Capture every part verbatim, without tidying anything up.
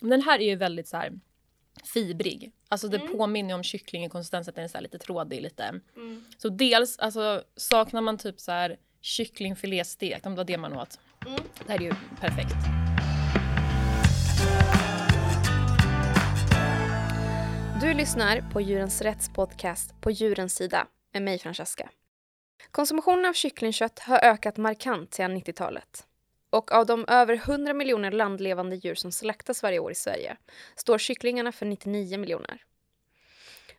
Den här är ju väldigt så här fibrig. Alltså det mm. påminner om kyckling i konsistensen, att den är så här lite trådig lite. Mm. Så dels alltså saknar man typ så här kycklingfilé stekt, om det var det man åt. Mm. Det här är ju perfekt. Du lyssnar på Djurens Rättspodcast på Djurens sida med mig Francesca. Konsumtionen av kycklingkött har ökat markant sedan nittiotalet. Och av de över hundra miljoner landlevande djur som slaktas varje år i Sverige står kycklingarna för nittionio miljoner.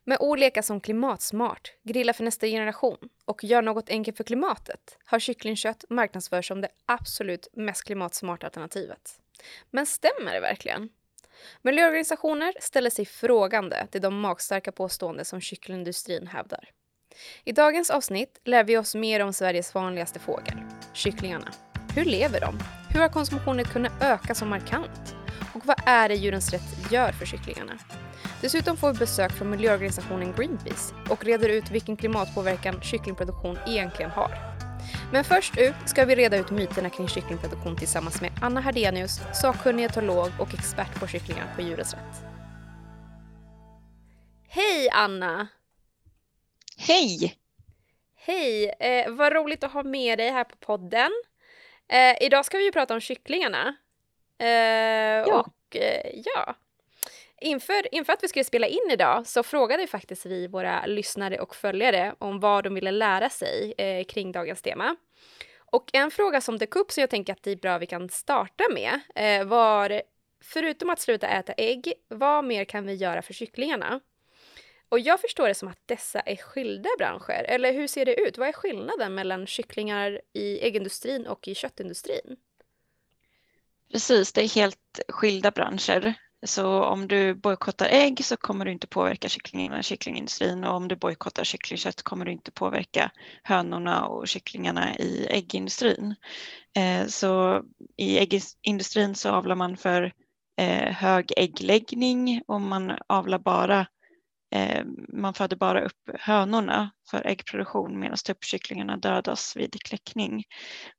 Med ord leka som klimatsmart, grilla för nästa generation och gör något enkelt för klimatet har kycklingkött marknadsförs som det absolut mest klimatsmarta alternativet. Men stämmer det verkligen? Miljöorganisationer ställer sig frågande till de magstarka påståenden som kycklingindustrin hävdar. I dagens avsnitt lär vi oss mer om Sveriges vanligaste fågel, kycklingarna. Hur lever de? Hur har konsumtionen kunnat öka så markant? Och vad är det Djurens Rätt gör för kycklingarna? Dessutom får vi besök från miljöorganisationen Greenpeace och reder ut vilken klimatpåverkan kycklingproduktion egentligen har. Men först ut ska vi reda ut myterna kring kycklingproduktion tillsammans med Anna Harenius, sakkunnig etolog och expert på kycklingar på Djurens Rätt. Hej Anna! Hej! Hej! Eh, vad roligt att ha med dig här på podden. Eh, idag ska vi ju prata om kycklingarna. Eh, ja. Och, eh, ja. Inför, inför att vi skulle spela in idag så frågade faktiskt vi våra lyssnare och följare om vad de ville lära sig eh, kring dagens tema. Och en fråga som dök upp som jag tänker att det är bra vi kan starta med eh, var, förutom att sluta äta ägg, vad mer kan vi göra för kycklingarna? Och jag förstår det som att dessa är skilda branscher. Eller hur ser det ut? Vad är skillnaden mellan kycklingar i äggindustrin och i köttindustrin? Precis, det är helt skilda branscher. Så om du bojkottar ägg så kommer du inte påverka kycklingarna i kycklingindustrin. Och om du bojkottar kycklingkött kommer du inte påverka hönorna och kycklingarna i äggindustrin. Så i äggindustrin så avlar man för hög äggläggning och man avlar bara... Man föder bara upp hönorna för äggproduktion medan tuppkycklingarna dödas vid kläckning.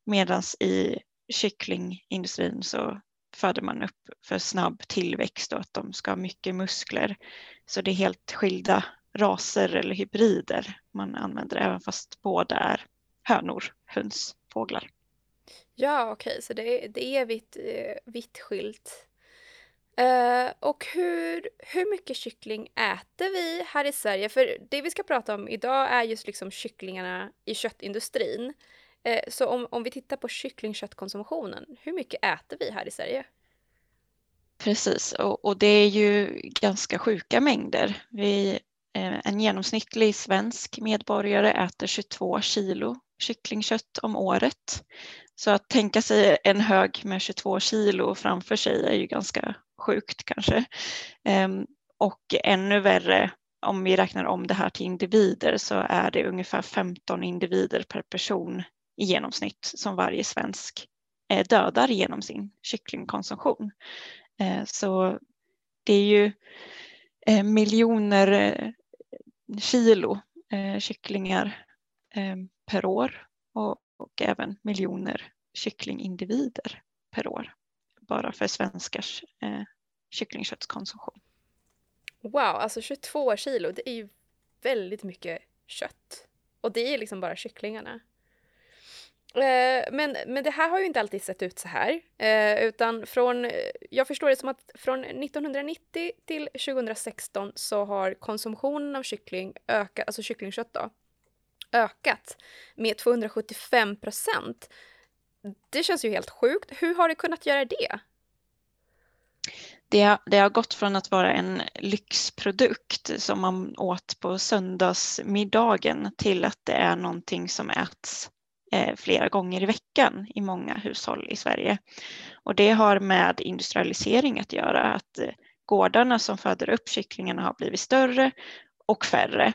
Medan i kycklingindustrin så föder man upp för snabb tillväxt och att de ska ha mycket muskler. Så det är helt skilda raser eller hybrider man använder även fast båda är hönor, höns, fåglar. Ja, okej. Okay. Så det, det är vitt, vitt skilt. Uh, och hur, hur mycket kyckling äter vi här i Sverige? För det vi ska prata om idag är just liksom kycklingarna i köttindustrin. Uh, så om, om vi tittar på kycklingköttkonsumtionen, hur mycket äter vi här i Sverige? Precis, och, och det är ju ganska sjuka mängder. Vi, eh, en genomsnittlig svensk medborgare äter tjugotvå kilo kycklingkött om året. Så att tänka sig en hög med tjugotvå kilo framför sig är ju ganska sjukt kanske. Och ännu värre om vi räknar om det här till individer så är det ungefär femton individer per person i genomsnitt som varje svensk dödar genom sin kycklingkonsumtion. Så det är ju miljoner kilo kycklingar per år och, och även miljoner kycklingindivider per år. Bara för svenskars eh, kycklingköttskonsumtion. Wow, alltså tjugotvå kilo, det är ju väldigt mycket kött. Och det är liksom bara kycklingarna. Eh, men, men det här har ju inte alltid sett ut så här. Eh, utan från, jag förstår det som att från nittonhundranittio till tjugohundrasexton så har konsumtionen av kyckling ökat, alltså kycklingkött då, ökat med tvåhundrasjuttiofem procent. Det känns ju helt sjukt. Hur har det kunnat göra det? Det, det har gått från att vara en lyxprodukt som man åt på söndagsmiddagen till att det är någonting som äts eh, flera gånger i veckan i många hushåll i Sverige. Och det har med industrialisering att göra. Att eh, gårdarna som föder upp kycklingarna har blivit större och färre.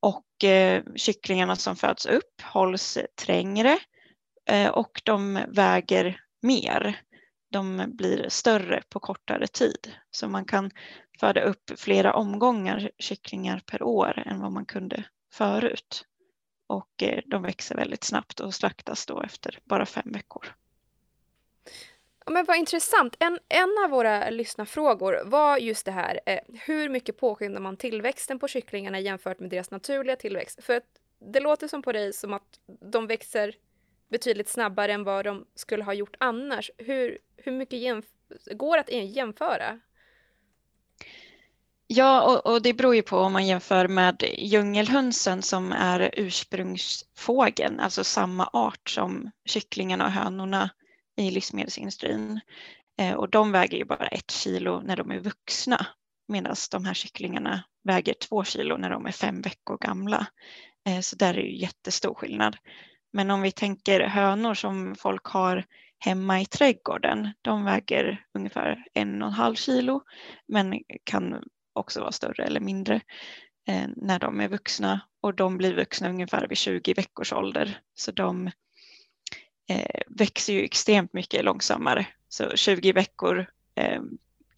Och eh, kycklingarna som föds upp hålls trängre. Och de väger mer. De blir större på kortare tid. Så man kan föda upp flera omgångar kycklingar per år än vad man kunde förut. Och de växer väldigt snabbt och slaktas då efter bara fem veckor. Ja, men vad intressant. En, en av våra lyssnarfrågor var just det här. Eh, hur mycket påskyndar man tillväxten på kycklingarna jämfört med deras naturliga tillväxt? För att det låter som på dig som att de växer betydligt snabbare än vad de skulle ha gjort annars. Hur, hur mycket jämf- går att jämföra? Ja, och, och det beror ju på om man jämför med djungelhönsen som är ursprungsfågeln, alltså samma art som kycklingarna och hönorna i livsmedelsindustrin. Eh, och de väger ju bara ett kilo när de är vuxna, medan de här kycklingarna väger två kilo när de är fem veckor gamla. Eh, så där är ju jättestor skillnad. Men om vi tänker hönor som folk har hemma i trädgården, de väger ungefär en och en halv kilo, men kan också vara större eller mindre eh, när de är vuxna. Och de blir vuxna ungefär vid tjugo veckors ålder. Så de eh, växer ju extremt mycket långsammare. Så tjugo veckor, eh,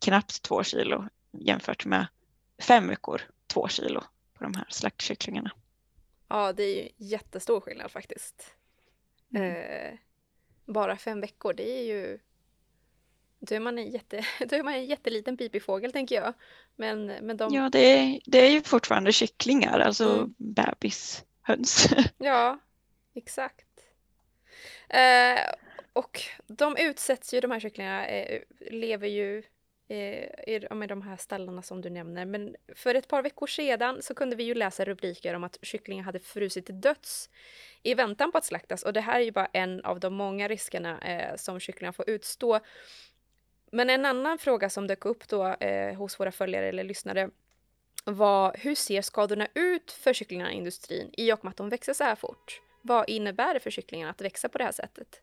knappt två kilo jämfört med fem veckor, två kilo på de här slaktkycklingarna. Ja, det är ju jättestor skillnad faktiskt. Mm. Eh, bara fem veckor, det är ju... Då är man en, jätte, då är man en jätteliten pipifågel, tänker jag. Men, men de... Ja, det är, det är ju fortfarande kycklingar, alltså mm. bebishöns. Ja, exakt. Eh, och de utsätts ju, de här kycklingarna eh, lever ju eh, med de här stallarna som du nämner. Men för ett par veckor sedan så kunde vi ju läsa rubriker om att kycklingar hade frusit till döds i väntan på att slaktas. Och det här är ju bara en av de många riskerna eh, som kycklingar får utstå. Men en annan fråga som dök upp då eh, hos våra följare eller lyssnare var: hur ser skadorna ut för kycklingarna i industrin i och med att de växer så här fort? Vad innebär det för kycklingarna att växa på det här sättet?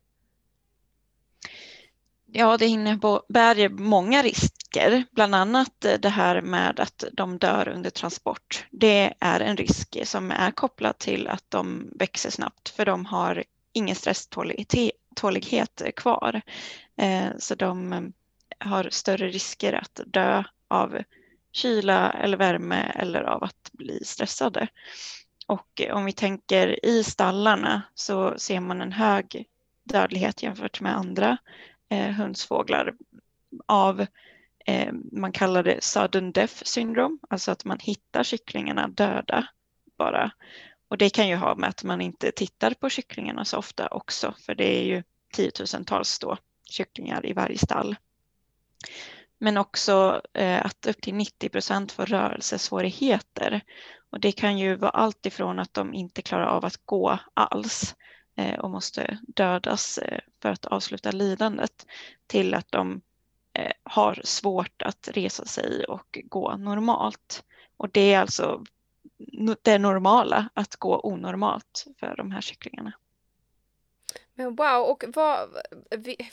Ja, det innebär många risker. Bland annat det här med att de dör under transport. Det är en risk som är kopplad till att de växer snabbt, för de har ingen stresstålighet kvar. Eh, så de... har större risker att dö av kyla eller värme eller av att bli stressade. Och om vi tänker i stallarna så ser man en hög dödlighet jämfört med andra eh, hönsfåglar av, eh, man kallar det sudden death syndrome, alltså att man hittar kycklingarna döda bara. Och det kan ju ha med att man inte tittar på kycklingarna så ofta också, för det är ju tiotusentals då kycklingar i varje stall. Men också eh, att upp till nittio procent får rörelsesvårigheter. Och det kan ju vara allt ifrån att de inte klarar av att gå alls eh, och måste dödas eh, för att avsluta lidandet, till att de eh, har svårt att resa sig och gå normalt. Och det är alltså det normala att gå onormalt för de här kycklingarna. Men wow, och vad,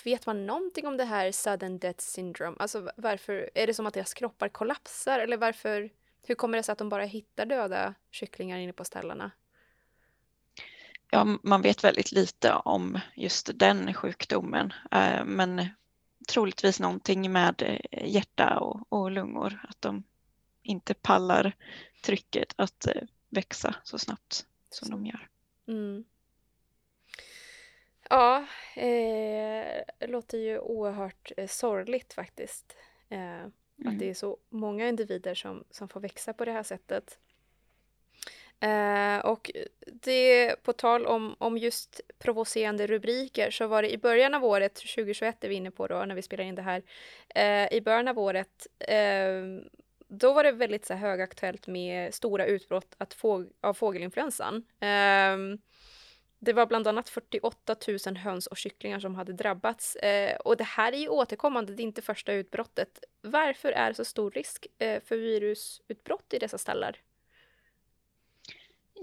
vet man någonting om det här sudden death syndrome? Alltså varför, är det som att deras kroppar kollapsar? Eller varför, hur kommer det sig att de bara hittar döda kycklingar inne på stallarna? Ja, man vet väldigt lite om just den sjukdomen. Men troligtvis någonting med hjärta och, och lungor. Att de inte pallar trycket att växa så snabbt som de gör. Mm. Ja, eh, det låter ju oerhört eh, sorgligt faktiskt. Eh, mm. Att det är så många individer som, som får växa på det här sättet. Eh, och det, på tal om, om just provocerande rubriker, så var det i början av året, tjugohundratjugoett är vi inne på då, när vi spelar in det här. Eh, I början av året, eh, då var det väldigt så här högaktuellt med stora utbrott att få, av fågelinfluensan. Eh, Det var bland annat fyrtioåtta tusen höns och kycklingar som hade drabbats. Eh, och det här är ju återkommande, det är inte första utbrottet. Varför är det så stor risk eh, för virusutbrott i dessa stallar?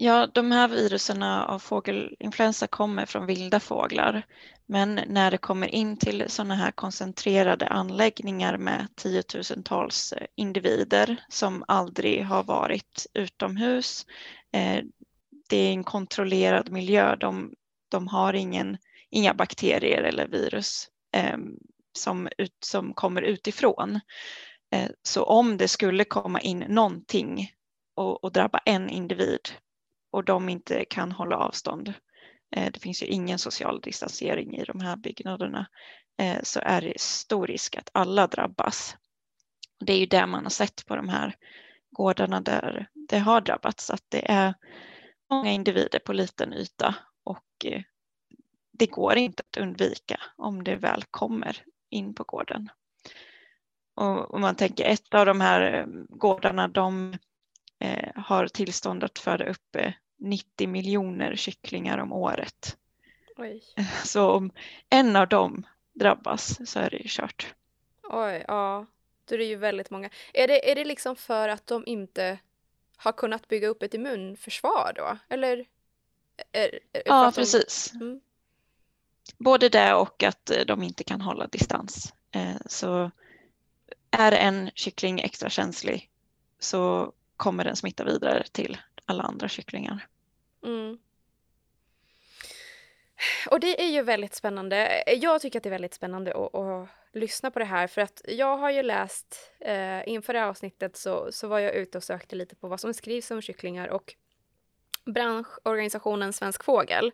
Ja, de här viruserna av fågelinfluensa kommer från vilda fåglar. Men när det kommer in till sådana här koncentrerade anläggningar med tiotusentals individer som aldrig har varit utomhus, eh, det är en kontrollerad miljö. De, de har ingen, inga bakterier eller virus eh, som, ut, som kommer utifrån. Eh, så om det skulle komma in någonting och, och drabba en individ och de inte kan hålla avstånd, det finns ju ingen social distansering i de här byggnaderna, så är det stor risk att alla drabbas. Det är ju det man har sett på de här gårdarna där det har drabbats, att det är många individer på liten yta och det går inte att undvika om det väl kommer in på gården. Och om man tänker ett av de här gårdarna, de har tillstånd att föda upp nittio miljoner kycklingar om året. Oj. Så om en av dem drabbas så är det ju kört. Oj, ja. Det är ju väldigt många. Är det, är det liksom för att de inte har kunnat bygga upp ett immunförsvar då? Eller? Är, är, ja, precis. De... Mm. Både det och att de inte kan hålla distans. Så är en kyckling extra känslig så kommer den smitta vidare till alla andra kycklingar. Mm. Och det är ju väldigt spännande. Jag tycker att det är väldigt spännande att, att lyssna på det här. För att jag har ju läst, eh, inför det här avsnittet så, så var jag ute och sökte lite på vad som skrivs om kycklingar. Och branschorganisationen Svensk Fågel,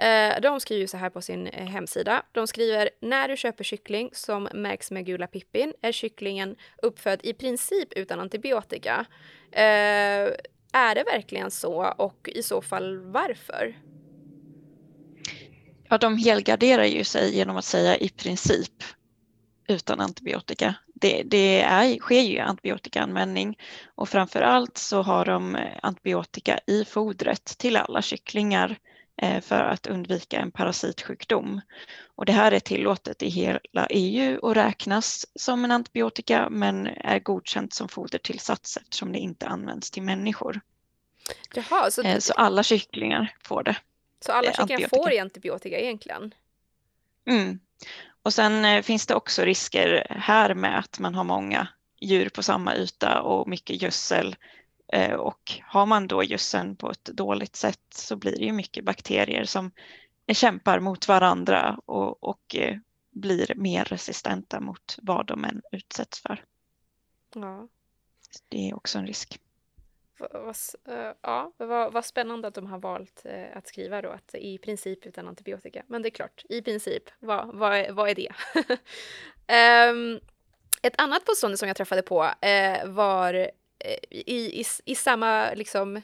eh, de skriver ju så här på sin hemsida. De skriver, när du köper kyckling som märks med gula pippin är kycklingen uppfödd i princip utan antibiotika. Eh, Är det verkligen så och i så fall varför? Ja, de helgarderar ju sig genom att säga i princip utan antibiotika. Det, det är, sker ju antibiotikaanvändning och framförallt så har de antibiotika i fodret till alla kycklingar för att undvika en parasitsjukdom. Och det här är tillåtet i hela E U och räknas som en antibiotika men är godkänt som fodertillsats eftersom det inte används till människor. Jaha, så, det... så alla kycklingar får det. Så alla kycklingar får antibiotika egentligen? Mm. Och sen finns det också risker här med att man har många djur på samma yta och mycket gödsel. Och har man då gödseln på ett dåligt sätt så blir det ju mycket bakterier som kämpar mot varandra och, och blir mer resistenta mot vad de än utsätts för. Ja. Det är också en risk. Vad, ja, vad, vad spännande att de har valt att skriva då att i princip utan antibiotika. Men det är klart, i princip, vad, vad, vad är det? um, ett annat påstående som jag träffade på eh, var... I, i, i samma liksom,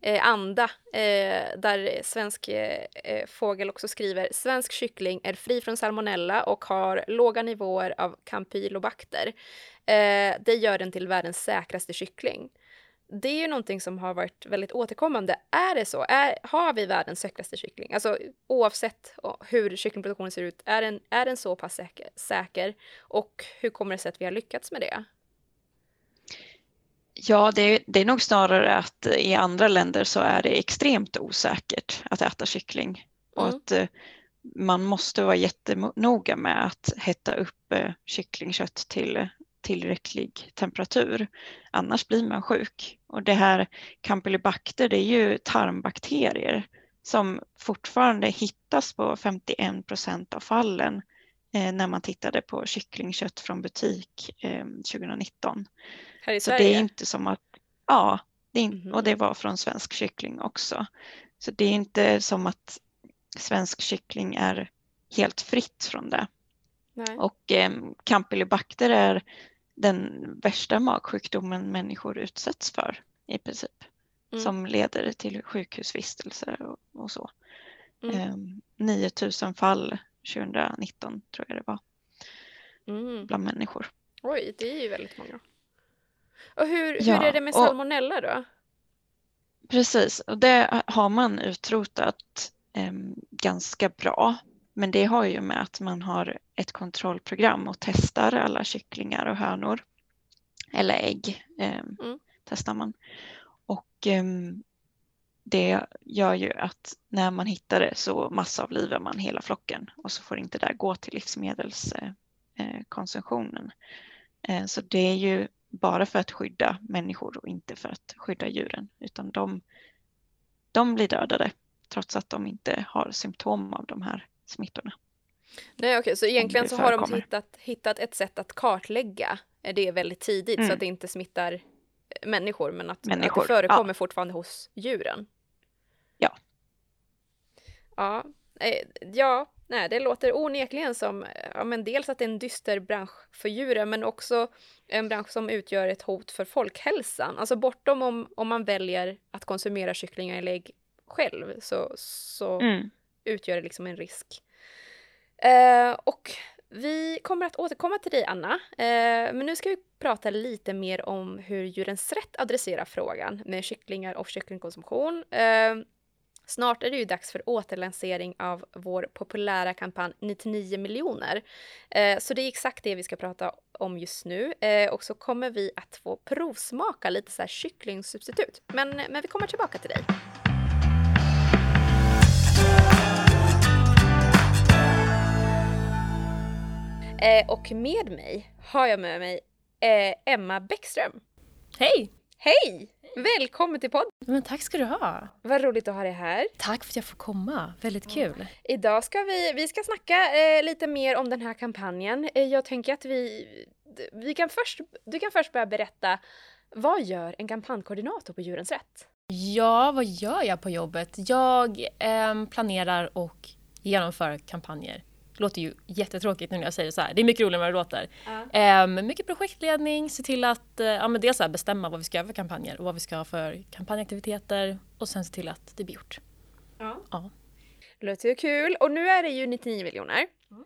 eh, anda eh, där Svensk eh, Fågel också skriver svensk kyckling är fri från salmonella och har låga nivåer av campylobakter. Eh, det gör den till världens säkraste kyckling. Det är ju någonting som har varit väldigt återkommande. Är det så? Är, har vi världens säkraste kyckling? Alltså oavsett hur kycklingproduktionen ser ut, är den, är den så pass säker, säker? Och hur kommer det sig att vi har lyckats med det? Ja, det, det är nog snarare att i andra länder så är det extremt osäkert att äta kyckling. Mm. Och att man måste vara jättenoga med att hetta upp kycklingkött till tillräcklig temperatur. Annars blir man sjuk. Och det här campylobacter, det är ju tarmbakterier som fortfarande hittas på femtioen procent av fallen när man tittade på kycklingkött från butik tjugonitton. Här i Sverige? Så det är inte som att, ja, det är inte, och det var från svensk kyckling också. Så det är inte som att svensk kyckling är helt fritt från det. Nej. Och eh, campylobacter är den värsta magsjukdomen människor utsätts för i princip. Mm. Som leder till sjukhusvistelser och, och så. Mm. Eh, nio tusen fall tjugonitton tror jag det var. Mm. Bland människor. Oj, det är ju väldigt många. Och hur, ja, hur är det med salmonella och, då? Precis, och det har man utrotat eh, ganska bra. Men det har ju med att man har ett kontrollprogram och testar alla kycklingar och hönor. Eller ägg eh, mm. testar man. Och eh, det gör ju att när man hittar det så massavlivar man hela flocken. Och så får inte det gå till livsmedelskonsumtionen. Eh, eh, så det är ju... bara för att skydda människor och inte för att skydda djuren. Utan de, de blir dödade trots att de inte har symptom av de här smittorna. Nej, okej. Okay. Så egentligen så har de hittat, hittat ett sätt att kartlägga det väldigt tidigt. Mm. Så att det inte smittar människor men att, människor, att det förekommer ja. fortfarande hos djuren. Ja. Ja, ja nej, det låter onekligen som ja, men dels att det är en dyster bransch för djuren, men också en bransch som utgör ett hot för folkhälsan. Alltså bortom om, om man väljer att konsumera kycklingar eller ägg själv så, så mm. utgör det liksom en risk. Eh, och vi kommer att återkomma till dig, Anna. Eh, men nu ska vi prata lite mer om hur Djurens Rätt adresserar frågan med kycklingar och kycklingkonsumtion. Eh, Snart är det ju dags för återlansering av vår populära kampanj nittionio miljoner. Eh, så det är exakt det vi ska prata om just nu. Eh, och så kommer vi att få provsmaka lite så här kycklingsubstitut. Men, men vi kommer tillbaka till dig. Eh, och med mig har jag med mig eh, Emma Bäckström. Hej! Hej! Välkommen till podden! Men tack ska du ha! Vad roligt att ha dig här. Tack för att jag får komma, väldigt kul. Mm. Idag ska vi, vi ska snacka eh, lite mer om den här kampanjen. Eh, jag tänker att vi, vi kan först, du kan först börja berätta, vad gör en kampanjkoordinator på Djurens Rätt? Ja, vad gör jag på jobbet? Jag eh, planerar och genomför kampanjer. Det låter ju jättetråkigt nu när jag säger så här. Det är mycket roligare än vad det låter. Ja. Ehm, mycket projektledning, se till att ja, men dels så här bestämma vad vi ska göra för kampanjer och vad vi ska ha för kampanjaktiviteter och sen se till att det blir gjort. Ja. Ja. Det låter ju kul. Och nu är det ju nittionio miljoner. Mm.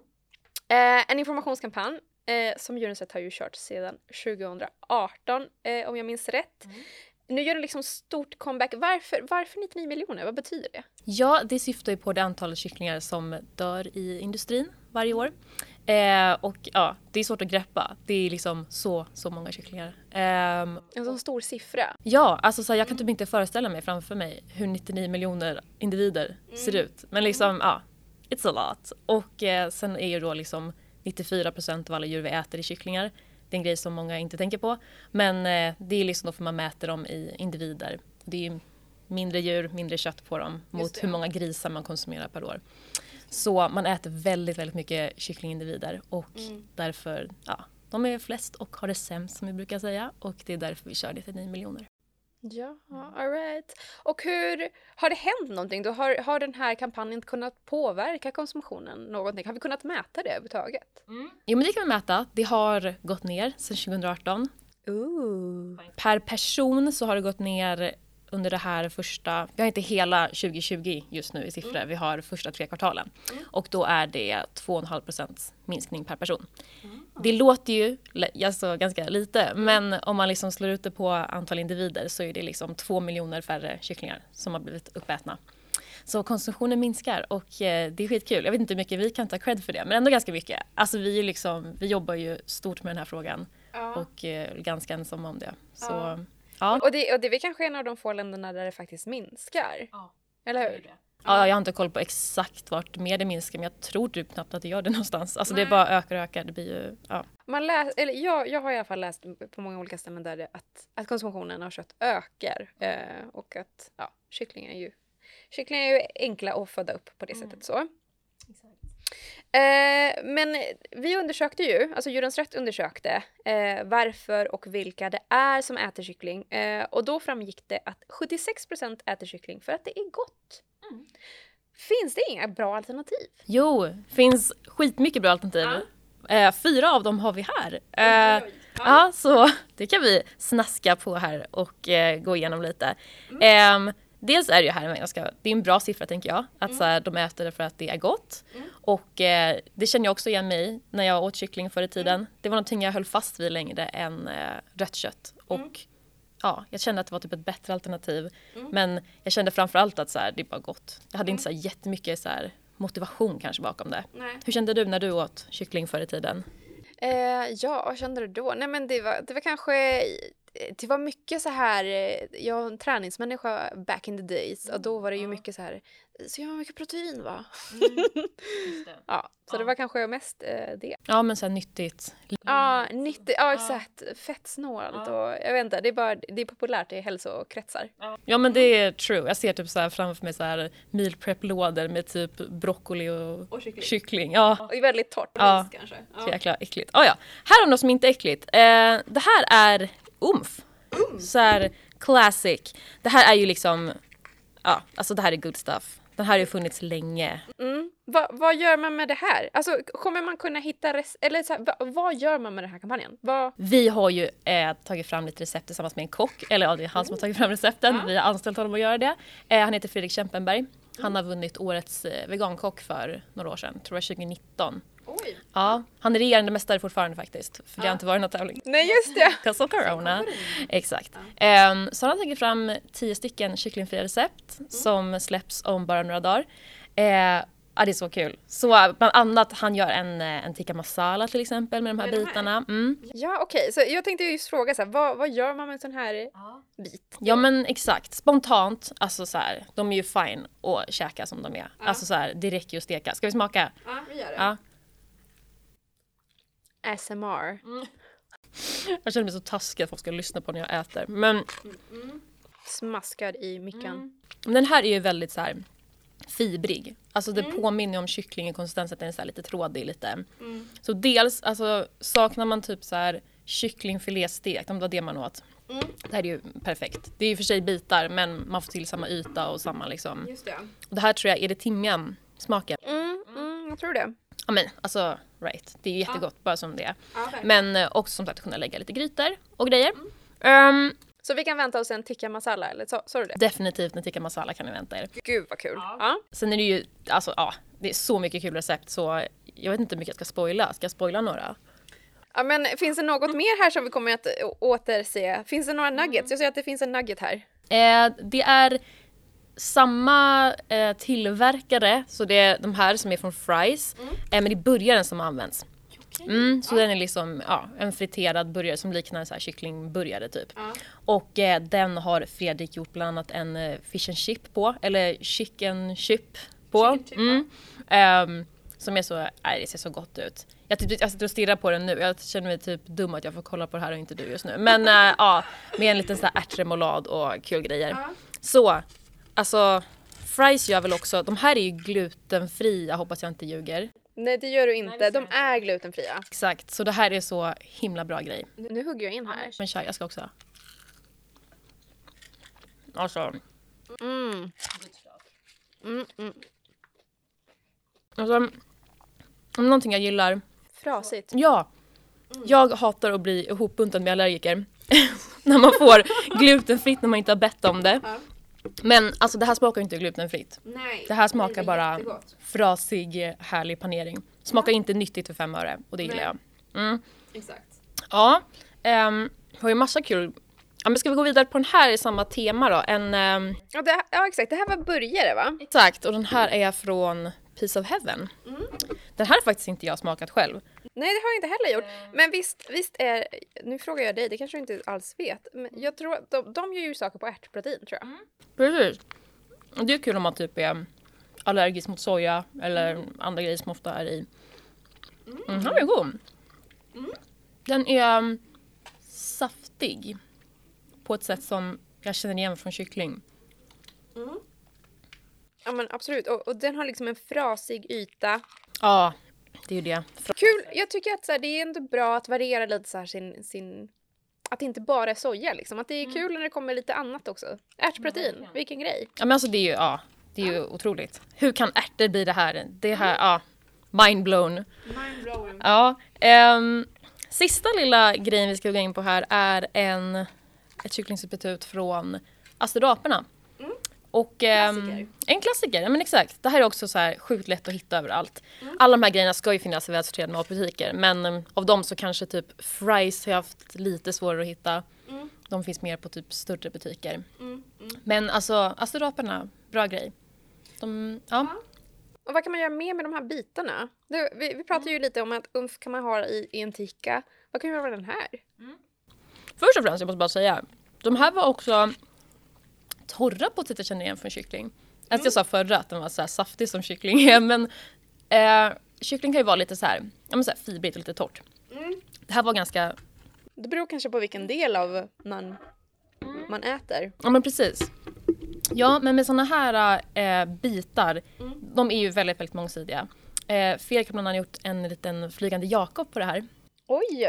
Eh, en informationskampanj eh, som Djurens Rätt har ju kört sedan tjugo arton eh, om jag minns rätt. Mm. Nu gör du liksom stort comeback. Varför, varför nittionio miljoner? Vad betyder det? Ja, det syftar ju på det antalet kycklingar som dör i industrin varje år. Eh, och ja, det är svårt att greppa. Det är liksom så, så många kycklingar. Eh, en sån stor siffra. Ja, alltså så här, jag kan typ inte föreställa mig framför mig hur nittionio miljoner individer mm. ser ut. Men liksom, mm. ja, it's a lot. Och eh, sen är ju då liksom nittiofyra procent av alla djur vi äter är kycklingar. Det är en grej som många inte tänker på. Men eh, det är liksom då för man mäter dem i individer. Det är ju mindre djur, mindre kött på dem mot hur många grisar man konsumerar per år. Så man äter väldigt, väldigt mycket kycklingindivider. Och mm. därför, ja, de är flest och har det sämst som vi brukar säga. Och det är därför vi kör det till nio miljoner. Ja, all right. Och hur, har det hänt någonting? Då har, har den här kampanjen kunnat påverka konsumtionen någonting? Har vi kunnat mäta det överhuvudtaget? Mm. Jo, men det kan vi mäta. Det har gått ner sedan tjugo arton. Ooh. Per person så har det gått ner under det här första... Vi har inte hela tjugo tjugo just nu i siffror. Mm. Vi har första tre kvartalen. Mm. Och då är det två komma fem procent minskning per person. Mm. Det låter ju alltså, ganska lite. Men om man liksom slår ut det på antal individer så är det liksom två miljoner färre kycklingar som har blivit uppätna. Så konsumtionen minskar och det är skitkul. Jag vet inte hur mycket vi kan ta cred för det. Men ändå ganska mycket. Alltså vi, liksom, vi jobbar ju stort med den här frågan. Ja. Och eh, ganska ensamma om det. Så... Ja. Ja. Och det, och det är väl kanske en av de få länderna där det faktiskt minskar. Ja. Eller hur? Ja, jag har inte koll på exakt vart mer det minskar, men jag tror typ knappt att det gör det någonstans. Alltså Nej. Det bara ökar och ökar. Det blir ju, ja. Man läs, eller jag, jag har i alla fall läst på många olika ställen där det, att, att konsumtionen av kött ökar. Eh, och att ja, kycklingar är ju, kycklingar är ju enkla att föda upp på det mm. sättet så. Exakt. Eh, men vi undersökte ju, alltså Djurens Rätt undersökte eh, varför och vilka det är som äter kyckling. Eh, och då framgick det att sjuttiosex procent äter kyckling för att det är gott. Mm. Finns det inga bra alternativ? Jo, finns skitmycket bra alternativ. Ah. Eh, fyra av dem har vi här. Eh, oj, oj. Ah. Ah, så det kan vi snaska på här och eh, gå igenom lite. Mm. Eh, Dels är det ju här, ganska, det är en bra siffra tänker jag, att mm. så här, de äter det för att det är gott. Mm. Och eh, det känner jag också igen mig när jag åt kyckling förr i tiden. Mm. Det var någonting jag höll fast vid längre än eh, rött kött. Mm. Och ja, jag kände att det var typ ett bättre alternativ. Mm. Men jag kände framförallt att så här, det är bara gott. Jag hade mm. inte så här, jättemycket så här, motivation kanske bakom det. Nej. Hur kände du när du åt kyckling förr i tiden? Eh, ja, vad kände du då? Nej men det var, det var kanske... Det var mycket så här, jag var en träningsmänniska back in the days och då var det ju mm. mycket så här, så jag har mycket protein va? Mm. Just det. Ja, så ja. Det var kanske mest eh, det. Ja, men så här nyttigt. Ja, nyttigt, ja exakt, ja. Fettsnålt ja. Och jag vet inte, det är, bara, det är populärt i hälsokretsar. Ja. Ja, men det är true. Jag ser typ så här framför mig så här meal prep-lådor med typ broccoli och, och kyckling. kyckling. Ja. Och det är väldigt torrt ja. Kanske. Ja. Så jäkla äckligt. Ja, ja. Här har vi något som inte är äckligt. Eh, det här är Umf. Um. Så här classic. Det här är ju liksom ja, alltså det här är good stuff. Den här har ju funnits länge. Mm. Va, vad gör man med det här? Alltså, kommer man kunna hitta... Res- eller så här, va, vad gör man med den här kampanjen? Va- Vi har ju eh, tagit fram lite recept tillsammans med en kock. Eller ja, det är han som har tagit fram recepten. Mm. Vi har anställt honom att göra det. Eh, han heter Fredrik Kämpenberg. Han har vunnit årets vegankock för några år sedan. Tror jag tjugonitton. Oj. Ja, han är regerande mästare fortfarande faktiskt. För ah. det har inte varit någon tävling. Nej, just det. Because of corona. Exakt. Ah. Um, så han har tagit fram tio stycken kycklingfria recept. Mm. Som släpps om bara några dagar. Uh, ja, det är så kul. Så bland annat, han gör en, en tikka masala till exempel med de här, med de här? bitarna. Mm. Ja, okej. Okay. Så jag tänkte just fråga, så här, vad, vad gör man med en sån här ah. bit? Ja, men exakt. Spontant, alltså så här, de är ju fine att käka som de är. Ah. Alltså så här, det räcker ju att steka. Ska vi smaka? Ja, ah, vi gör det. Ja. A S M R. Mm. Jag känner mig så taskig att folk ska lyssna på när jag äter. Men... Mm-mm. Smaskad i mickan. Mm. Den här är ju väldigt så här fibrig. Alltså det mm. påminner om kyckling i konsistensen. Den är så här lite trådig lite. Mm. Så dels, alltså saknar man typ så här kycklingfiléstek. Om det var det man åt. Mm. Det här är ju perfekt. Det är ju för sig bitar, men man får till samma yta och samma liksom. Just det. Och det här tror jag, är det timjan smaken? Mm, mm, jag tror det. Ja, men alltså... Right. Det är ju jättegott, ah. bara som det är. Ah, okay. Men också som sagt kunna lägga lite grytor och grejer. Mm. Um, så vi kan vänta oss en tikka masala, eller så, så är det? Definitivt en tikka masala kan ni vänta er. Gud vad kul. Ah. Ah. Sen är det ju, alltså ja, ah, det är så mycket kul recept så jag vet inte hur mycket jag ska spoila. Ska jag spoila några? Ja, men finns det något mm. mer här som vi kommer att återse? Finns det några nuggets? Mm. Jag säger att det finns en nugget här. Eh, det är... Samma eh, tillverkare, så det är de här som är från Fries, mm. eh, men det är burgaren som används. Mm, så ah. den är liksom ja, en friterad burgare som liknar en så här kycklingburgare typ. Ah. Och eh, den har Fredrik gjort bland annat en eh, fish and chip på, eller chicken chip på. Chicken chip, mm. ah. eh, som är så, nej, det ser så gott ut. Jag, typ, jag sitter och stirrar på den nu, jag känner mig typ dum att jag får kolla på det här och inte du just nu. Men eh, ja, med en liten så här ärtremoulad och kul grejer. Ah. Så... Alltså, Fries gör väl också... De här är ju glutenfria, hoppas jag inte ljuger. Nej, det gör du inte. De är glutenfria. Exakt, så det här är så himla bra grej. Nu hugger jag in här. Men kör, jag ska också. Alltså. Mm. Mm, mm. Alltså, om någonting jag gillar... Frasigt. Ja. Jag hatar att bli ihopbuntad med allergiker. När man får glutenfritt när man inte har bett om det. Men alltså det här smakar inte glutenfritt. Nej, det här smakar det bara jättegott. Frasig, härlig panering. Smakar ja. inte nyttigt för fem öre och det gillar Nej. jag. Mm. Exakt. Ja, um, har ju massa kul. Ja, men ska vi gå vidare på den här i samma tema då? En, um... ja, det, ja, exakt. Det här var burgare, va? Exakt, och den här är från Piece of Heaven. Mm. Den här har faktiskt inte jag smakat själv. Nej, det har jag inte heller gjort. Men visst, visst är... Nu frågar jag dig, det kanske du inte alls vet. Men jag tror att de, de gör ju saker på ärtprotein, tror jag. Mm. Precis. Det är kul om man typ är allergisk mot soja eller mm. andra grejer som ofta är i. Mm. Den här är god. Mm. Den är saftig på ett sätt som jag känner igen från kyckling. Mm. Ja, men absolut. Och, och den har liksom en frasig yta. Ja, det är ju det. Kul, jag tycker att så här, det är ändå bra att variera lite så här sin, sin... Att det inte bara är soja liksom. Att det är mm. kul när det kommer lite annat också. Ärtprotein, mm. vilken grej. Ja, men alltså det är ju, ja, det är ju ja. otroligt. Hur kan ärtor bli det här? Det här, mm. ja, mindblown. Mindblown. Ja, um, sista lilla grejen vi ska gå in på här är en, ett kycklingsubstitut från Astroaperna. Och eh, klassiker. en klassiker, ja, men exakt. Det här är också så här sjukt lätt att hitta överallt. Mm. Alla de här grejerna ska ju finnas i välsorterade matbutiker, men um, av dem så kanske typ Fries har haft lite svårare att hitta. Mm. De finns mer på typ större butiker. Mm. Mm. Men alltså, Astroaperna, bra grej. De, ja. Ja. Och vad kan man göra mer med de här bitarna? Du, vi, vi pratade ju lite om att umf kan man ha i, i en tikka. Vad kan man göra med den här? Mm. Först och främst, jag måste bara säga, de här var också... torra på att jag känner igen från kyckling. Mm. Alltså jag sa förra att den var så här saftig som kyckling är, men eh, kyckling kan ju vara lite så här, ja, men så här fibrigt och lite torrt. Mm. Det här var ganska... Det beror kanske på vilken del av man, man äter. Ja, men precis. Ja, men med såna här eh, bitar, mm. de är ju väldigt, väldigt mångsidiga. Eh, Fredrik har gjort en liten flygande Jakob på det här. Oj!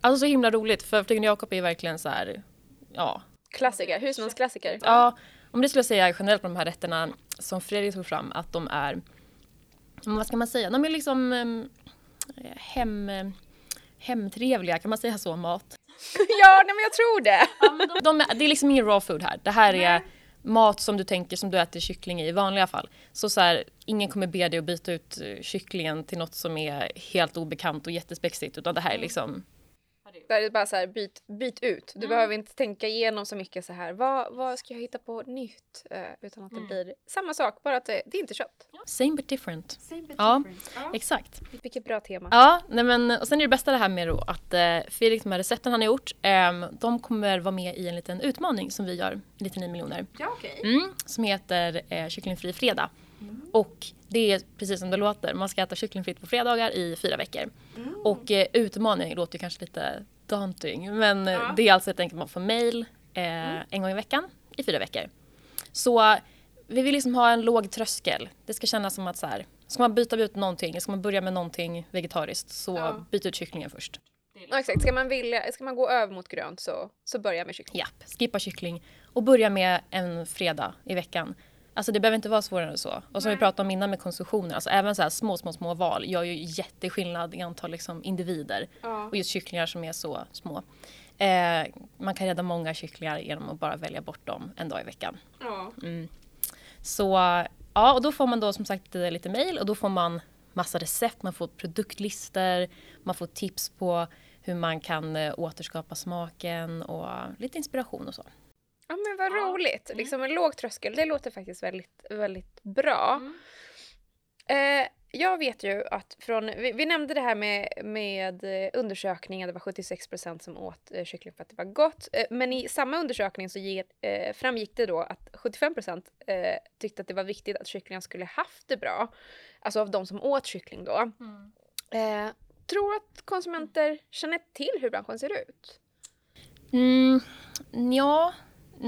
Alltså så himla roligt, för flygande Jakob är verkligen så här, ja... Klassiker, husmansklassiker. Ja, om det skulle jag säga generellt på de här rätterna som Fredrik tog fram, att de är, vad ska man säga, de är liksom eh, hem, hemtrevliga, kan man säga så, mat? Ja, nej, men jag tror det. Ja, men de, de är, det är liksom ingen raw food här. Det här är nej. mat som du tänker, som du äter kyckling i, i vanliga fall. Så, så här, ingen kommer be dig att byta ut kycklingen till något som är helt obekant och jättespexigt, utan det här är liksom... Det är bara så här, byt, byt ut. Du mm. behöver inte tänka igenom så mycket så här. Vad, vad ska jag hitta på nytt? Eh, utan att mm. det blir samma sak, bara att det, det är inte kött. Same but different. Same but ja, different. Ja, exakt. Vilket bra tema. Ja, nej men, och sen är det bästa det här med då, att eh, Felix, de här recepten han har gjort, eh, de kommer vara med i en liten utmaning som vi gör, lite nio miljoner. Ja, okej. Okay. Mm, som heter eh, kycklingfri fredag. Mm. Och det är precis som det låter. Man ska äta kycklingfritt på fredagar i fyra veckor. Mm. Och eh, utmaning låter ju kanske lite daunting. Men ja. det är alltså helt enkelt att man får mejl eh, mm. en gång i veckan i fyra veckor. Så vi vill liksom ha en låg tröskel. Det ska kännas som att så här, ska man byta ut någonting, ska man börja med någonting vegetariskt, så ja. byt ut kycklingen först. Ja, exakt. Ska man, vilja, ska man gå över mot grönt så, så börja med kyckling. Ja, skippa kyckling och börja med en fredag i veckan. Alltså det behöver inte vara svårare än så. Och som Nej. vi pratade om innan med konsumtionen. Alltså även så här små, små, små val gör ju jätteskillnad i antal liksom individer. Ja. Och just kycklingar som är så små. Eh, man kan rädda många kycklingar genom att bara välja bort dem en dag i veckan. Ja. Mm. Så ja, och då får man då som sagt lite mejl. Och då får man massa recept. Man får produktlistor. Man får tips på hur man kan återskapa smaken. Och lite inspiration och så. Ja, men vad roligt. Mm. Liksom en låg tröskel. Det låter faktiskt väldigt, väldigt bra. Mm. Eh, jag vet ju att från... Vi, vi nämnde det här med, med undersökningar. Det var sjuttiosex procent som åt eh, kyckling för att det var gott. Eh, men i samma undersökning så ge, eh, framgick det då att sjuttiofem procent eh, tyckte att det var viktigt att kycklingar skulle haft det bra. Alltså av de som åt kyckling då. Mm. Eh, tror att konsumenter känner till hur branschen ser ut? Mm, ja...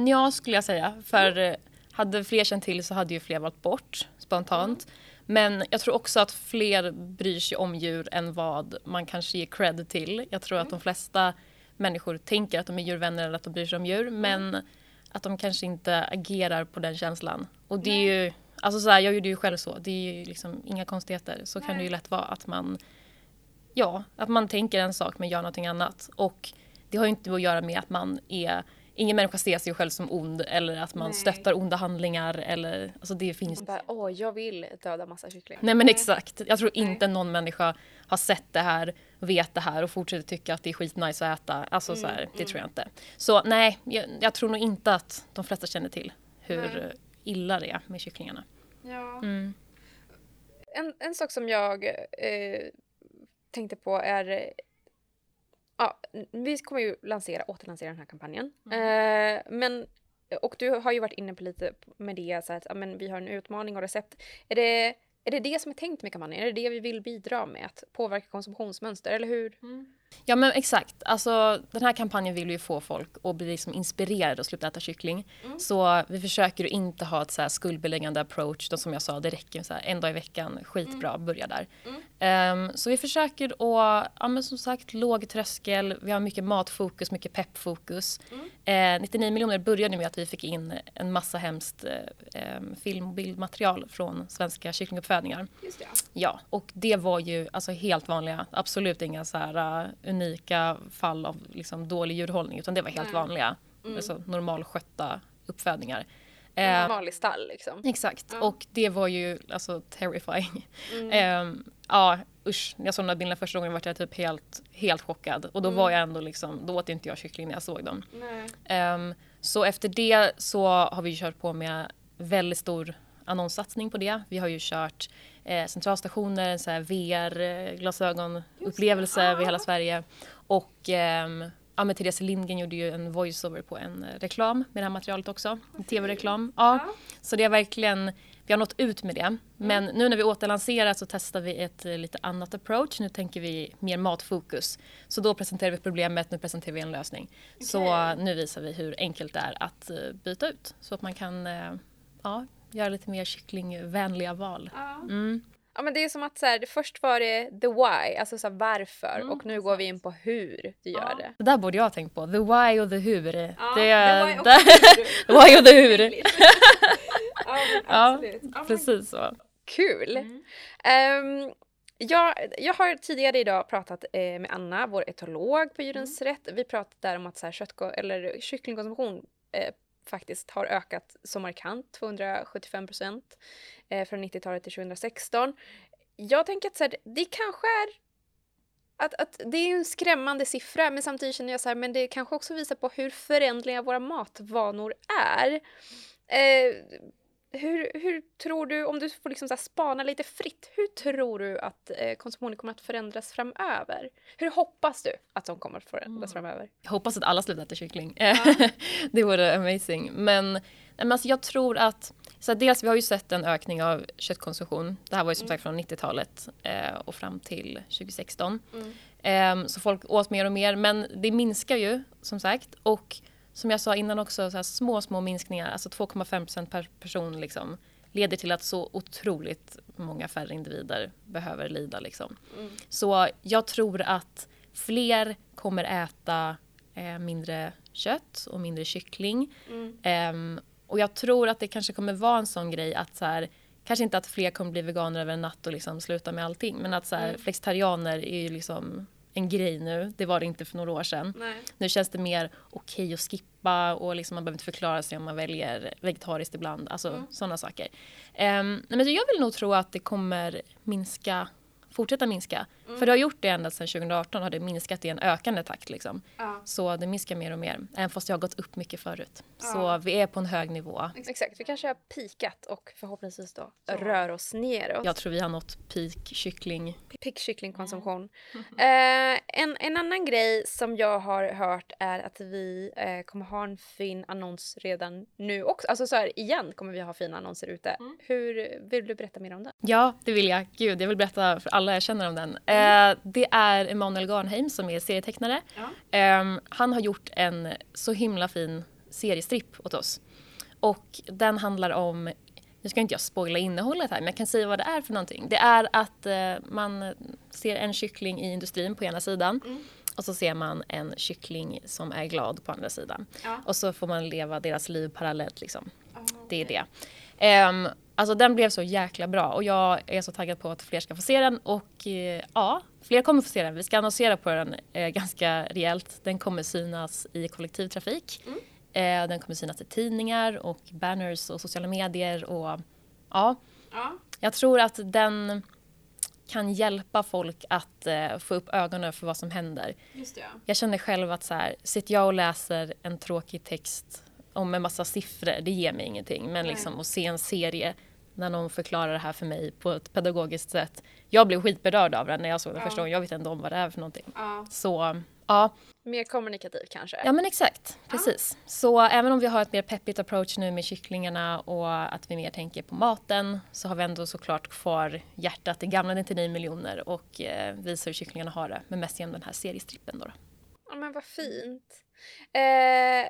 Ja, skulle jag säga. För mm. hade fler känt till så hade ju fler valt bort spontant. Mm. Men jag tror också att fler bryr sig om djur än vad man kanske ger cred till. Jag tror mm. att de flesta människor tänker att de är djurvänner eller att de bryr sig om djur. Mm. Men att de kanske inte agerar på den känslan. Och det Nej. är ju, alltså så här, jag gjorde ju själv så. Det är ju liksom inga konstigheter. Så Nej. kan det ju lätt vara att man, ja, att man tänker en sak men gör någonting annat. Och det har ju inte att göra med att man är... Ingen människa ser sig själv som ond eller att man Nej. stöttar onda handlingar. Eller, alltså det finns... Man bara, åh, jag vill döda massa kycklingar. Nej, men exakt. Jag tror inte Nej. någon människa har sett det här, vet det här och fortsätter tycka att det är skitnice att äta. Alltså mm. så här, det mm. tror jag inte. Så nej, jag, jag tror nog inte att de flesta känner till hur Nej. illa det är med kycklingarna. Ja. Mm. En, en sak som jag eh, tänkte på är... Ja, vi kommer ju lansera, återlansera den här kampanjen. Mm. Eh, men, och du har ju varit inne på lite med det, så att ja, men vi har en utmaning och recept. Är det, är det det som är tänkt med kampanjen? Är det det vi vill bidra med? Att påverka konsumtionsmönster, eller hur? Mm. Ja, men exakt. Alltså, den här kampanjen vill ju få folk att bli liksom inspirerade och sluta äta kyckling. Mm. Så vi försöker ju inte ha ett så här skuldbeläggande approach. Då, som jag sa, det räcker så här, en dag i veckan. Skitbra, mm. börja där. Mm. Um, så vi försöker att, ja, men som sagt, låg tröskel. Vi har mycket matfokus, mycket peppfokus. Mm. Uh, nittionio miljoner började med att vi fick in en massa hemskt uh, film- och bildmaterial från svenska kycklinguppfödningar. Just det. Ja, och det var ju alltså, helt vanliga, absolut inga så här... Uh, unika fall av liksom dålig djurhållning, utan det var helt Nej. vanliga mm. alltså normalskötta uppfödningar. Normal i stall liksom. Exakt, mm. och det var ju alltså terrifying. Mm. um, ja, usch, när jag såg den här bilden första gången var jag typ helt, helt chockad, och då mm. var jag ändå liksom, då åt inte jag kyckling när jag såg dem. Nej. Um, så efter det så har vi kört på med väldigt stor annonssatsning på det. Vi har ju kört eh, centralstationer, en så här V R-glasögonupplevelse över hela Sverige. Och eh, ja, men Therese Lindgren gjorde ju en voiceover på en reklam med det här materialet också. En tv-reklam. Ja. ja. Så det är verkligen, vi har nått ut med det. Men mm. nu när vi återlanserar så testar vi ett lite annat approach. Nu tänker vi mer matfokus. Så då presenterar vi problemet, nu presenterar vi en lösning. Okay. Så nu visar vi hur enkelt det är att byta ut. Så att man kan, eh, ja... Gör lite mer kycklingvänliga val. Ja. Mm. Ja, men det är som att så här, först var det the why, alltså så här, varför. Mm. Och nu går vi in på hur du gör ja. det. Det där borde jag ha tänkt på. The why och the hur. Ja, det, the why och the hur. why och the hur. Ja, absolut. Ja, precis så. Kul. Mm. Um, jag, jag har tidigare idag pratat eh, med Anna, vår etolog på Djurens mm. Rätt. Vi pratade där om att så här, köttko- eller kycklingkonsumtion eh, faktiskt har ökat så markant, tvåhundrasjuttiofem procent eh, från nittiotalet till tjugohundrasexton. Jag tänker att så här, det kanske är Att, att det är ju en skrämmande siffra, men samtidigt känner jag så här, men det kanske också visar på hur förändliga våra matvanor är. Eh, hur, hur tror du, om du får liksom så här spana lite fritt, hur tror du att eh, konsumtionen kommer att förändras framöver? Hur hoppas du att de kommer att förändras mm. framöver? Jag hoppas att alla slutar äta kyckling. Ja. Det vore amazing. Men, men alltså jag tror att, så här, dels vi har ju sett en ökning av köttkonsumtion. Det här var ju som mm. sagt från nittiotalet eh, och fram till tjugosexton. Mm. Eh, så folk åt mer och mer. Men det minskar ju som sagt. Och som jag sa innan också, så här, små små minskningar. Alltså två komma fem procent per person liksom, leder till att så otroligt många färre individer behöver lida. Liksom. Mm. Så jag tror att fler kommer äta eh, mindre kött och mindre kyckling. Mm. Eh, Och jag tror att det kanske kommer vara en sån grej att så här, kanske inte att fler kommer bli veganer över en natt och liksom sluta med allting. Men att så här, mm. flexitarianer är ju liksom en grej nu. Det var det inte för några år sedan. Nej. Nu känns det mer okej att skippa och liksom man behöver inte förklara sig om man väljer vegetariskt ibland. Alltså mm. sådana saker. Um, men jag vill nog tro att det kommer minska, fortsätta minska. Mm. För det har gjort det ända sedan tjugoarton, har det minskat i en ökande takt. Liksom. Ja. Så det minskar mer och mer. Även fast det har gått upp mycket förut. Ja. Så vi är på en hög nivå. Exakt, vi kanske har pikat och förhoppningsvis då så rör oss neråt. Jag tror vi har nått peak kyckling. Peak kycklingkonsumtion. Mm. Mm. Eh, en, en annan grej som jag har hört är att vi eh, kommer ha en fin annons redan nu också. Alltså så här, igen kommer vi ha fina annonser ute. Mm. Hur vill du berätta mer om den? Ja, det vill jag. Gud, jag vill berätta för alla jag känner om den. Mm. Eh, det är Emanuel Garnheim som är serietecknare. Ja. Eh, han har gjort en så himla fin seriestripp åt oss. Och den handlar om, nu ska inte jag spoila innehållet här, men jag kan säga vad det är för någonting. Det är att eh, man ser en kyckling i industrin på ena sidan. Mm. Och så ser man en kyckling som är glad på andra sidan. Ja. Och så får man leva deras liv parallellt liksom. Oh, okay. Det är det. Eh, Alltså den blev så jäkla bra och jag är så taggad på att fler ska få se den och eh, ja, fler kommer få se den. Vi ska annonsera på den eh, ganska rejält. Den kommer synas i kollektivtrafik, mm. eh, den kommer synas i tidningar och banners och sociala medier och ja. ja. Jag tror att den kan hjälpa folk att eh, få upp ögonen för vad som händer. Just det, ja. Jag känner själv att så här, sitter jag och läser en tråkig text om en massa siffror, det ger mig ingenting. Men liksom att se en serie när någon förklarar det här för mig på ett pedagogiskt sätt. Jag blev skitberörd av den när jag såg den ja. första gången. Jag vet inte om vad det är för någonting. Ja. Så, ja. Mer kommunikativ kanske? Ja, men exakt. Precis. Ja. Så även om vi har ett mer peppigt approach nu med kycklingarna och att vi mer tänker på maten, så har vi ändå såklart kvar hjärtat i gamla nittionio miljoner och eh, visar hur kycklingarna har det. Men mest genom den här seriestrippen då. Ja, men vad fint. Eh,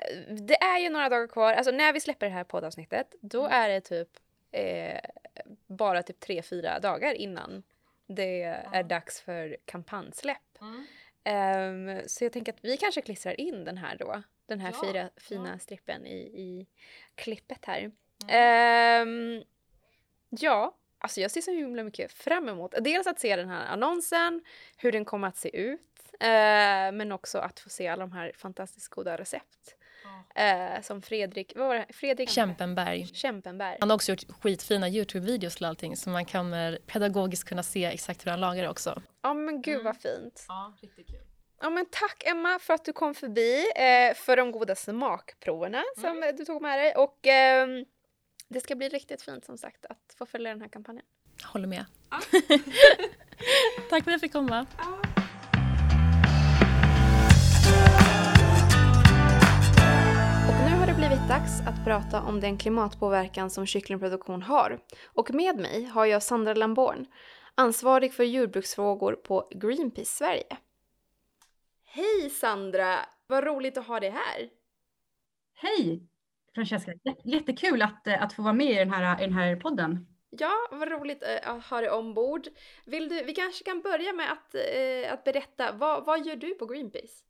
det är ju några dagar kvar. Alltså när vi släpper det här poddavsnittet, då är det typ eh, bara typ tre, fyra dagar innan det mm. är dags för kampanjsläpp. Mm. Eh, så jag tänker att vi kanske klistrar in den här då. Den här ja. fyra, fina ja. strippen i, i klippet här. Mm. Eh, ja, alltså jag ser så himla mycket fram emot. Dels att se den här annonsen, hur den kommer att se ut. Uh, men också att få se alla de här fantastiskt goda recept uh, som Fredrik, vad var det? Fredrik Kämpenberg. Kämpenberg. Han har också gjort skitfina YouTube-videos och allting, så man kommer pedagogiskt kunna se exakt hur han lagar det också. Ja, oh, men gud mm. vad fint. Ja, riktigt kul. Ja, men tack Emma för att du kom förbi, eh, för de goda smakproverna som mm. du tog med dig, och eh, det ska bli riktigt fint som sagt att få följa den här kampanjen. Jag håller med. Ja. Tack för att jag fick komma. Ja. Det blivit dags att prata om den klimatpåverkan som kycklingproduktion har. Och med mig har jag Sandra Lamborn, ansvarig för djurbruksfrågor på Greenpeace Sverige. Hej Sandra, vad roligt att ha dig här. Hej Francesca, jättekul att, att få vara med i den här, den här podden. Ja, vad roligt att ha dig ombord. Vill du, vi kanske kan börja med att, att berätta, vad, vad gör du på Greenpeace?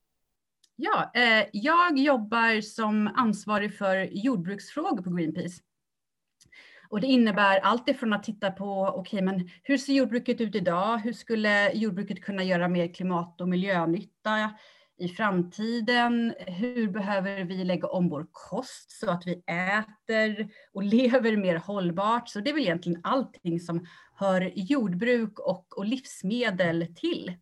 Ja, eh, jag jobbar som ansvarig för jordbruksfrågor på Greenpeace. Och det innebär allt ifrån att titta på, okej, men hur ser jordbruket ut idag? Hur skulle jordbruket kunna göra mer klimat- och miljönytta i framtiden? Hur behöver vi lägga om vår kost så att vi äter och lever mer hållbart? Så det är väl egentligen allting som hör jordbruk och, och livsmedel till.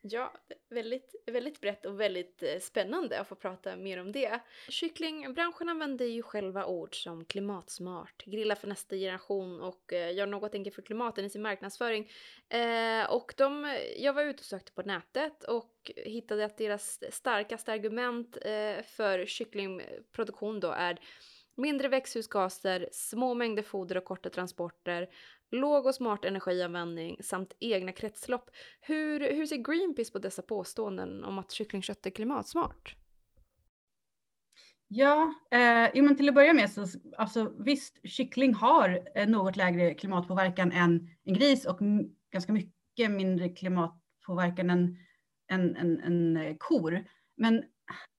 Ja, väldigt, väldigt brett och väldigt spännande att få prata mer om det. Kycklingbranschen använder ju själva ord som klimatsmart, grilla för nästa generation och gör något enkelt för klimatet i sin marknadsföring. Eh, och de, jag var ute och sökte på nätet och hittade att deras starkaste argument eh, för kycklingproduktion då är mindre växthusgaser, små mängder foder och korta transporter, låg och smart energianvändning samt egna kretslopp. Hur, hur ser Greenpeace på dessa påståenden om att kycklingkött är klimatsmart? Ja, eh, men till att börja med så alltså, visst, kyckling har något lägre klimatpåverkan än en gris och m- ganska mycket mindre klimatpåverkan än en, en, en kor. Men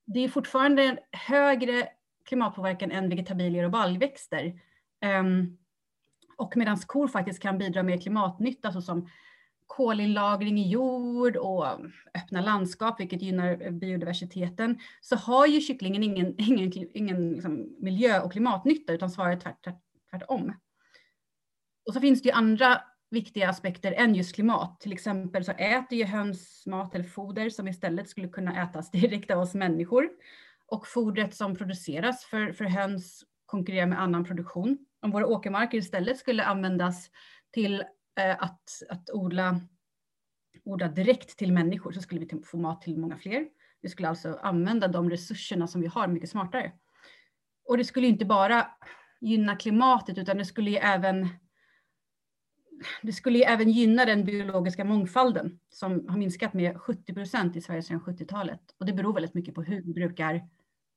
det är fortfarande en högre klimatpåverkan än vegetabilier och baljväxter. Eh, Och medan kor faktiskt kan bidra med klimatnytta såsom kolinlagring i jord och öppna landskap, vilket gynnar biodiversiteten, så har ju kycklingen ingen, ingen, ingen liksom miljö- och klimatnytta, utan svaret tvärt, tvärt, tvärtom. Och så finns det ju andra viktiga aspekter än just klimat. Till exempel så äter ju höns mat eller foder som istället skulle kunna ätas direkt av oss människor. Och fodret som produceras för, för höns konkurrerar med annan produktion. Om våra åkermarker istället skulle användas till eh, att, att odla, odla direkt till människor, så skulle vi få mat till många fler. Vi skulle alltså använda de resurserna som vi har mycket smartare. Och det skulle inte bara gynna klimatet, utan det skulle ju även, det skulle ju även gynna den biologiska mångfalden som har minskat med sjuttio procent i Sverige sedan sjuttiotalet. Och det beror väldigt mycket på hur vi brukar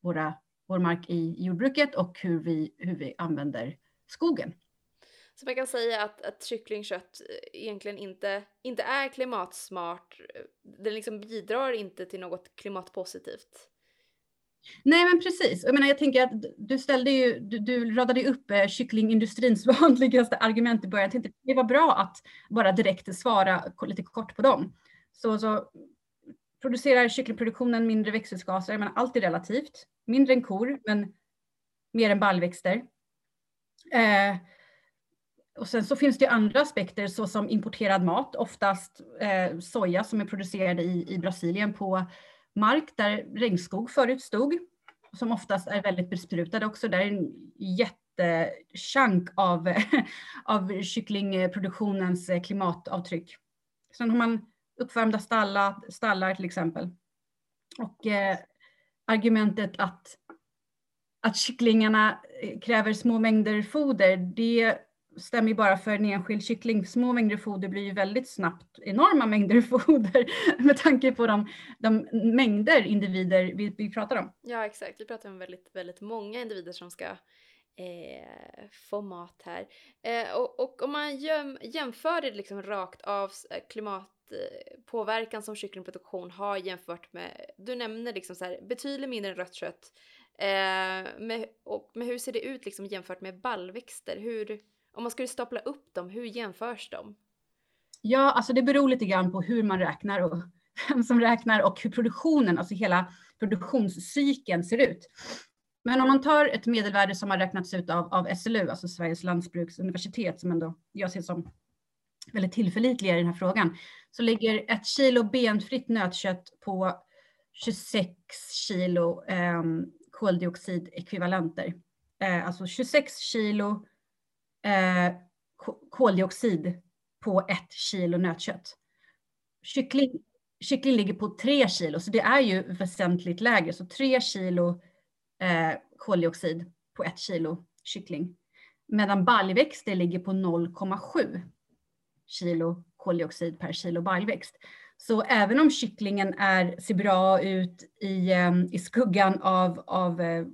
våra, vår mark i jordbruket och hur vi, hur vi använder skogen. Så man kan säga att, att kycklingkött egentligen inte, inte är klimatsmart. Den liksom bidrar inte till något klimatpositivt. Nej, men precis. Jag menar, jag tänker att du ställde ju, du, du radade upp eh, kycklingindustrins vanligaste argument i början. Jag tänkte, det var bra att bara direkt svara lite kort på dem. Så, så producerar kycklingproduktionen mindre växthusgaser, men allt är relativt. Mindre än kor, men mer än baljväxter. Eh, och sen så finns det andra aspekter såsom importerad mat, oftast eh, soja som är producerad i, i Brasilien på mark där regnskog förut stod, som oftast är väldigt besprutade också. Där är en jättechunk av, av kycklingproduktionens klimatavtryck. Sen har man uppvärmda stallar, stallar till exempel. Och eh, argumentet att, att kycklingarna kräver små mängder foder, det stämmer ju bara för en enskild kyckling. Små mängder foder blir ju väldigt snabbt enorma mängder foder med tanke på de, de mängder individer vi, vi pratar om. Ja, exakt. Vi pratar om väldigt, väldigt många individer som ska eh, få mat här. Eh, och, och om man jäm, jämför det liksom rakt av klimat påverkan som kycklingproduktion har jämfört med, du nämner liksom så här, betydligt mindre rött kött eh, med, och med hur ser det ut liksom jämfört med baljväxter? Hur, om man skulle stapla upp dem, hur jämförs de? Ja, alltså det beror lite grann på hur man räknar och vem som räknar och hur produktionen, alltså hela produktionscykeln ser ut. Men om man tar ett medelvärde som har räknats ut av, av S L U, alltså Sveriges lantbruksuniversitet, som ändå jag ser som väldigt tillförlitliga i den här frågan, så ligger ett kilo benfritt nötkött på tjugosex kilo eh, koldioxidekvivalenter. Eh, alltså tjugosex kilo eh, koldioxid på ett kilo nötkött. Kyckling, kyckling ligger på tre kilo, så det är ju väsentligt lägre. Så tre kilo eh, koldioxid på ett kilo kyckling. Medan baljväxter ligger på noll komma sju. Kilo koldioxid per kilo baljväxt. Så även om kycklingen är, ser bra ut i, i skuggan av, av eh,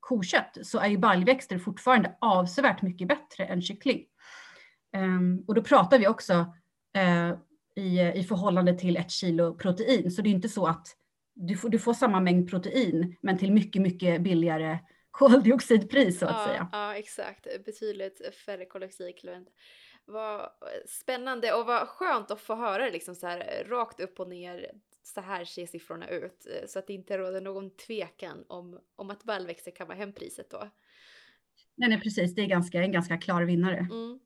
kokött, så är ju baljväxter fortfarande avsevärt mycket bättre än kyckling. Um, och då pratar vi också eh, i, i förhållande till ett kilo protein. Så det är inte så att du får, du får samma mängd protein, men till mycket, mycket billigare koldioxidpris så att ja, säga. Ja, exakt. Betydligt färre koldioxidkluent. Vad spännande och vad skönt att få höra liksom så här rakt upp och ner, så här ser siffrorna ut. Så att det inte råder någon tvekan om, om att baljväxter kan vara hempriset då. Nej, nej precis, det är ganska, en ganska klar vinnare. Mm.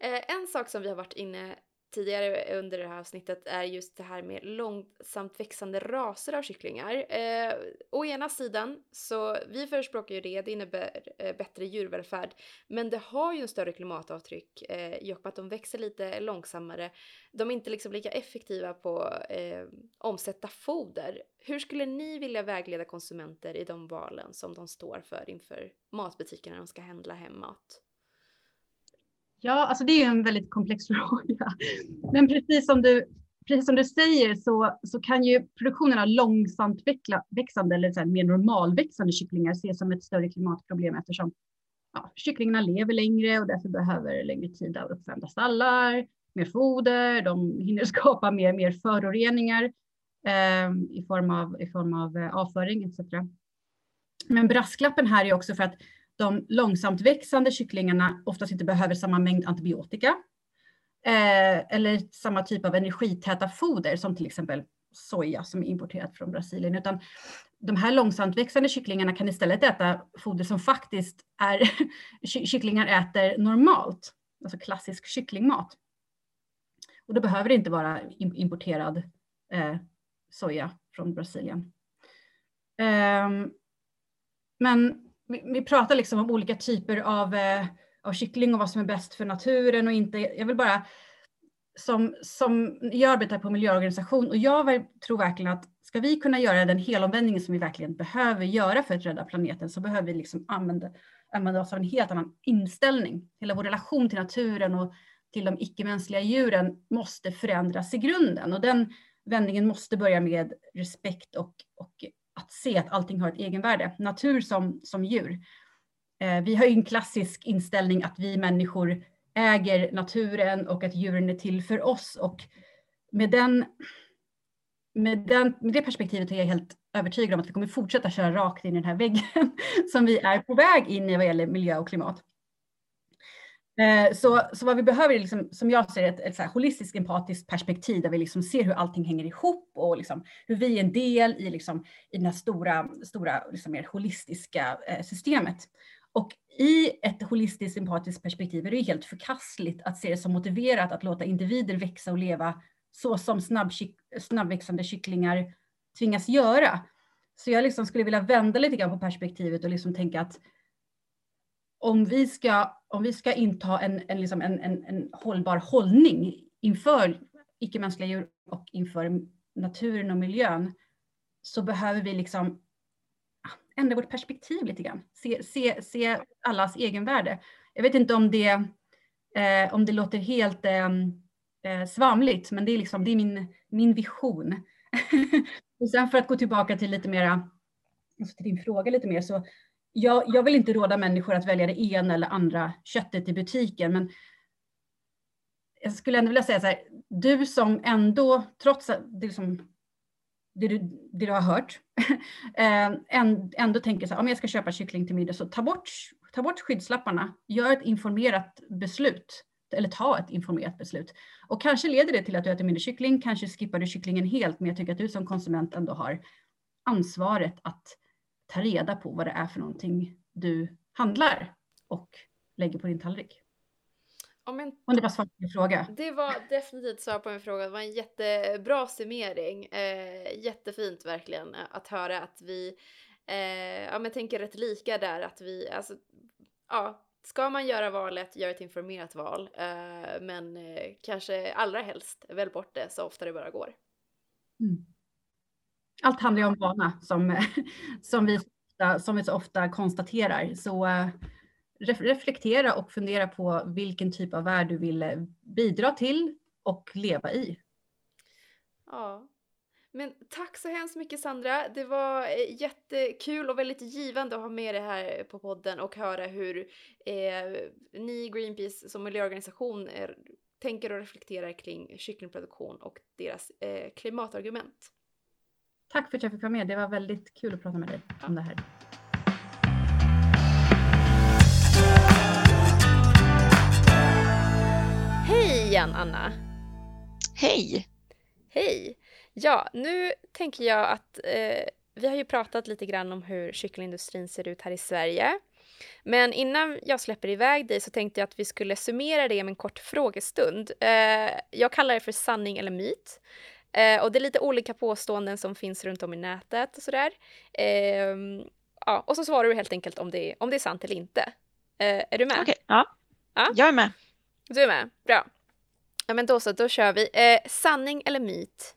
Eh, en sak som vi har varit inne tidigare under det här avsnittet är just det här med långsamt växande raser av kycklingar. Eh, å ena sidan så vi förespråkar ju det, det innebär eh, bättre djurvälfärd, men det har ju en större klimatavtryck eh, i och med att de växer lite långsammare. De är inte liksom lika effektiva på att eh, omsätta foder. Hur skulle ni vilja vägleda konsumenter i de valen som de står för inför matbutikerna när de ska handla hem mat? Ja, alltså det är ju en väldigt komplex fråga. Men precis som du, precis som du säger så, så kan ju produktionen av långsamt växande eller så här mer normalväxande kycklingar ses som ett större klimatproblem eftersom ja, kycklingarna lever längre och därför behöver längre tid av uppvärmda stallar, mer foder, de hinner skapa mer, mer föroreningar eh, i form av, i form av eh, avföring et cetera. Men brasklappen här är också för att de långsamt växande kycklingarna oftast inte behöver samma mängd antibiotika eh, eller samma typ av energitäta foder som till exempel soja som är importerat från Brasilien, utan de här långsamt växande kycklingarna kan istället äta foder som faktiskt är kycklingar äter normalt, alltså klassisk kycklingmat. Och då behöver det inte vara importerad eh, soja från Brasilien. Eh, men vi pratar liksom om olika typer av, eh, av kyckling och vad som är bäst för naturen och inte. Jag vill bara, som, som jag arbetar på miljöorganisation och jag tror verkligen att ska vi kunna göra den helomvändningen som vi verkligen behöver göra för att rädda planeten, så behöver vi liksom använda, använda oss av en helt annan inställning. Hela vår relation till naturen och till de icke-mänskliga djuren måste förändras i grunden, och den vändningen måste börja med respekt och, och att se att allting har ett egenvärde. Natur som, som djur. Eh, vi har ju en klassisk inställning att vi människor äger naturen och att djuren är till för oss. Och med, den, med, den, med det perspektivet är jag helt övertygad om att vi kommer fortsätta köra rakt in i den här väggen som vi är på väg in i vad gäller miljö och klimat. Eh, så, så vad vi behöver är, liksom, som jag ser ett, ett så här holistiskt, empatiskt perspektiv där vi liksom ser hur allting hänger ihop och liksom hur vi är en del i, liksom, i det här stora, stora liksom mer holistiska eh, systemet. Och i ett holistiskt, empatiskt perspektiv är det helt förkastligt att se det som motiverat att låta individer växa och leva så som snabb, snabbväxande kycklingar tvingas göra. Så jag liksom skulle vilja vända lite grann på perspektivet och liksom tänka att Om vi, ska, om vi ska inta en, en, liksom en, en, en hållbar hållning inför icke-mänskliga djur och inför naturen och miljön, så behöver vi liksom ändra vårt perspektiv lite grann. Se, se, se allas egenvärde. Jag vet inte om det, eh, om det låter helt eh, svamligt, men det är, liksom, det är min, min vision. Och sen för att gå tillbaka till, lite mera, till din fråga lite mer, så Jag, jag vill inte råda människor att välja det ena eller andra köttet i butiken, men jag skulle ändå vilja säga så här, du som ändå, trots det, som, det, du, det du har hört, ändå tänker så här, om jag ska köpa kyckling till middag, så ta bort, ta bort skyddslapparna, gör ett informerat beslut, eller ta ett informerat beslut. Och kanske leder det till att du äter mindre kyckling, kanske skippar du kycklingen helt, men jag tycker att du som konsument ändå har ansvaret att ta reda på vad det är för någonting du handlar och lägger på din tallrik. Om, en, om det var svar på min fråga. Det var definitivt svar på min fråga. Det var en jättebra summering. Eh, jättefint verkligen att höra att vi eh, ja, men tänker rätt lika där. Att vi, alltså, ja, ska man göra valet, gör ett informerat val. Eh, men eh, kanske allra helst väl bort det så ofta det bara går. Mm. Allt handlar ju om vana som, som, vi, som vi så ofta konstaterar. Så reflektera och fundera på vilken typ av värld du vill bidra till och leva i. Ja, men tack så hemskt mycket Sandra. Det var jättekul och väldigt givande att ha med dig här på podden och höra hur eh, ni Greenpeace som miljöorganisation är, tänker och reflekterar kring kycklingproduktion och deras eh, klimatargument. Tack för att jag fick vara med. Det var väldigt kul att prata med dig om det här. igen, Anna. Hej! Hej! Ja, nu tänker jag att eh, vi har ju pratat lite grann om hur kycklingindustrin ser ut här i Sverige. Men innan jag släpper iväg dig så tänkte jag att vi skulle summera det med en kort frågestund. Eh, jag kallar det för sanning eller myt. Eh, och det är lite olika påståenden som finns runt om i nätet och sådär. Eh, ja, och så svarar du helt enkelt om det, om det är sant eller inte. Eh, är du med? Okej, ja. ja. Jag är med. Du är med, bra. Ja, men då så, då kör vi. Eh, sanning eller myt?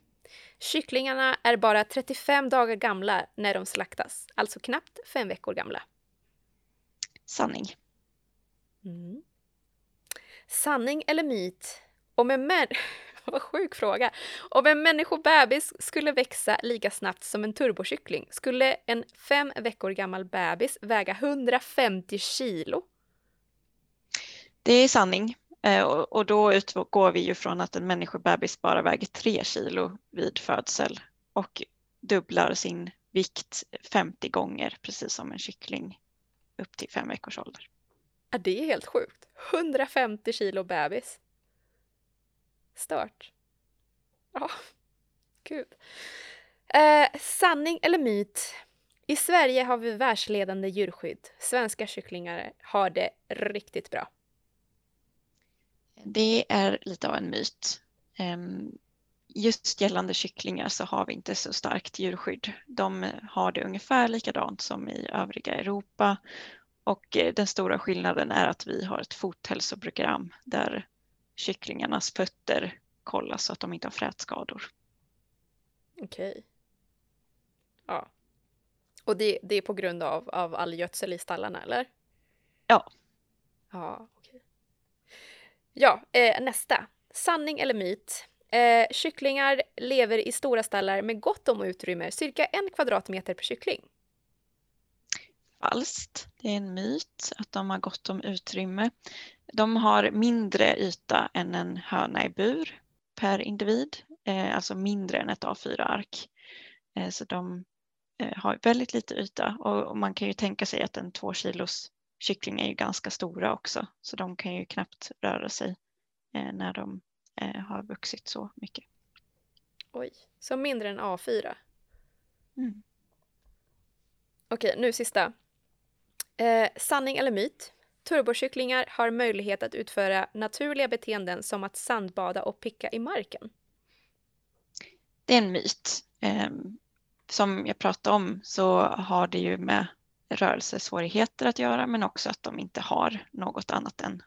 Kycklingarna är bara trettiofem dagar gamla när de slaktas. Alltså knappt fem veckor gamla. Sanning. Mm. Sanning eller myt? Om en, män... Vad sjuk fråga. Om en människobebis skulle växa lika snabbt som en turbokyckling skulle en fem veckor gammal bebis väga hundrafemtio kilo. Det är sanning. Och då utgår vi ju från att en människobebis bara väger tre kilo vid födsel och dubblar sin vikt femtio gånger, precis som en kyckling upp till fem veckors ålder. Ja, det är helt sjukt. hundrafemtio kilo bebis. Stört. Ja, gud. Eh, sanning eller myt? I Sverige har vi världsledande djurskydd. Svenska kycklingar har det riktigt bra. Det är lite av en myt. Just gällande kycklingar så har vi inte så starkt djurskydd. De har det ungefär likadant som i övriga Europa. Och den stora skillnaden är att vi har ett fothälsoprogram där kycklingarnas fötter kollas så att de inte har frätskador. Okej. Okay. Ja. Och det, det är på grund av, av all gödsel i stallarna, eller? Ja. Ja, okej. Okay. Ja, eh, nästa. Sanning eller myt? Eh, kycklingar lever i stora stallar med gott om utrymme, cirka en kvadratmeter per kyckling. Falskt. Det är en myt att de har gott om utrymme. De har mindre yta än en höna i bur per individ, eh, alltså mindre än ett A fyra ark. Eh, så de eh, har väldigt lite yta och, och man kan ju tänka sig att en två kilos kycklingar är ju ganska stora också, så de kan ju knappt röra sig eh, när de eh, har vuxit så mycket. Oj, så mindre än A fyra? Mm. Okej, nu sista. Eh, sanning eller myt? Turbokycklingar har möjlighet att utföra naturliga beteenden som att sandbada och picka i marken. Det är en myt. Eh, som jag pratade om så har det ju med rörelsesvårigheter att göra, men också att de inte har något annat än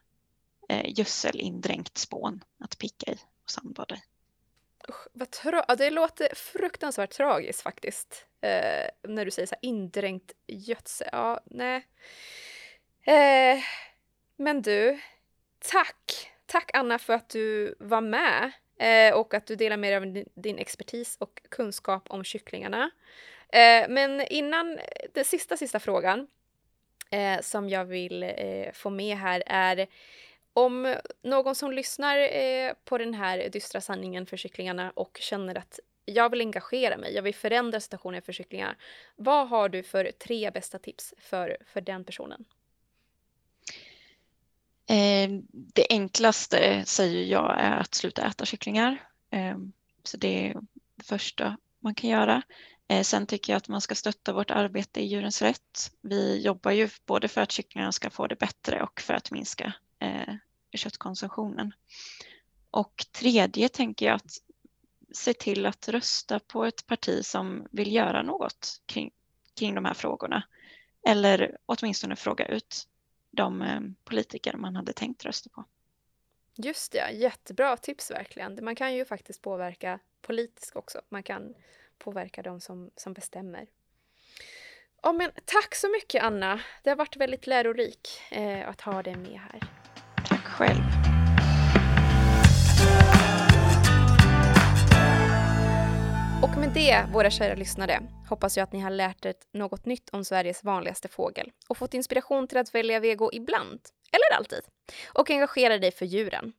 eh, gödselindränkt spån att picka i och sandbada i. Usch, vad tra- det låter fruktansvärt tragiskt faktiskt. Eh, när du säger så här, indränkt gödsel. Ja, nej. Eh, men du, tack. Tack Anna för att du var med eh, och att du delar med dig av din, din expertis och kunskap om kycklingarna. Men innan den sista, sista frågan eh, som jag vill eh, få med här är om någon som lyssnar eh, på den här dystra sanningen för kycklingarna och känner att jag vill engagera mig, jag vill förändra situationen för kycklingarna. Vad har du för tre bästa tips för, för den personen? Eh, det enklaste säger jag är att sluta äta kycklingar. Eh, så det är det första man kan göra. Sen tycker jag att man ska stötta vårt arbete i Djurens Rätt. Vi jobbar ju både för att kycklingarna ska få det bättre och för att minska eh, köttkonsumtionen. Och tredje tänker jag att se till att rösta på ett parti som vill göra något kring, kring de här frågorna. Eller åtminstone fråga ut de eh, politiker man hade tänkt rösta på. Just det, jättebra tips verkligen. Man kan ju faktiskt påverka politiskt också. Man kan påverka de som, som bestämmer. Ja, men tack så mycket Anna. Det har varit väldigt lärorik eh, att ha dig med här. Tack själv. Och med det, våra kära lyssnare, hoppas jag att ni har lärt er något nytt om Sveriges vanligaste fågel och fått inspiration till att välja vego ibland, eller alltid, och engagera dig för djuren.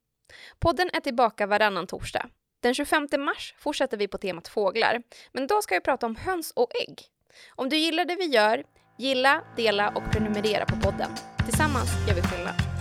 Podden är tillbaka varannan torsdag. Den tjugofemte mars fortsätter vi på temat fåglar, men då ska vi prata om höns och ägg. Om du gillar det vi gör, gilla, dela och prenumerera på podden. Tillsammans gör vi skillnad.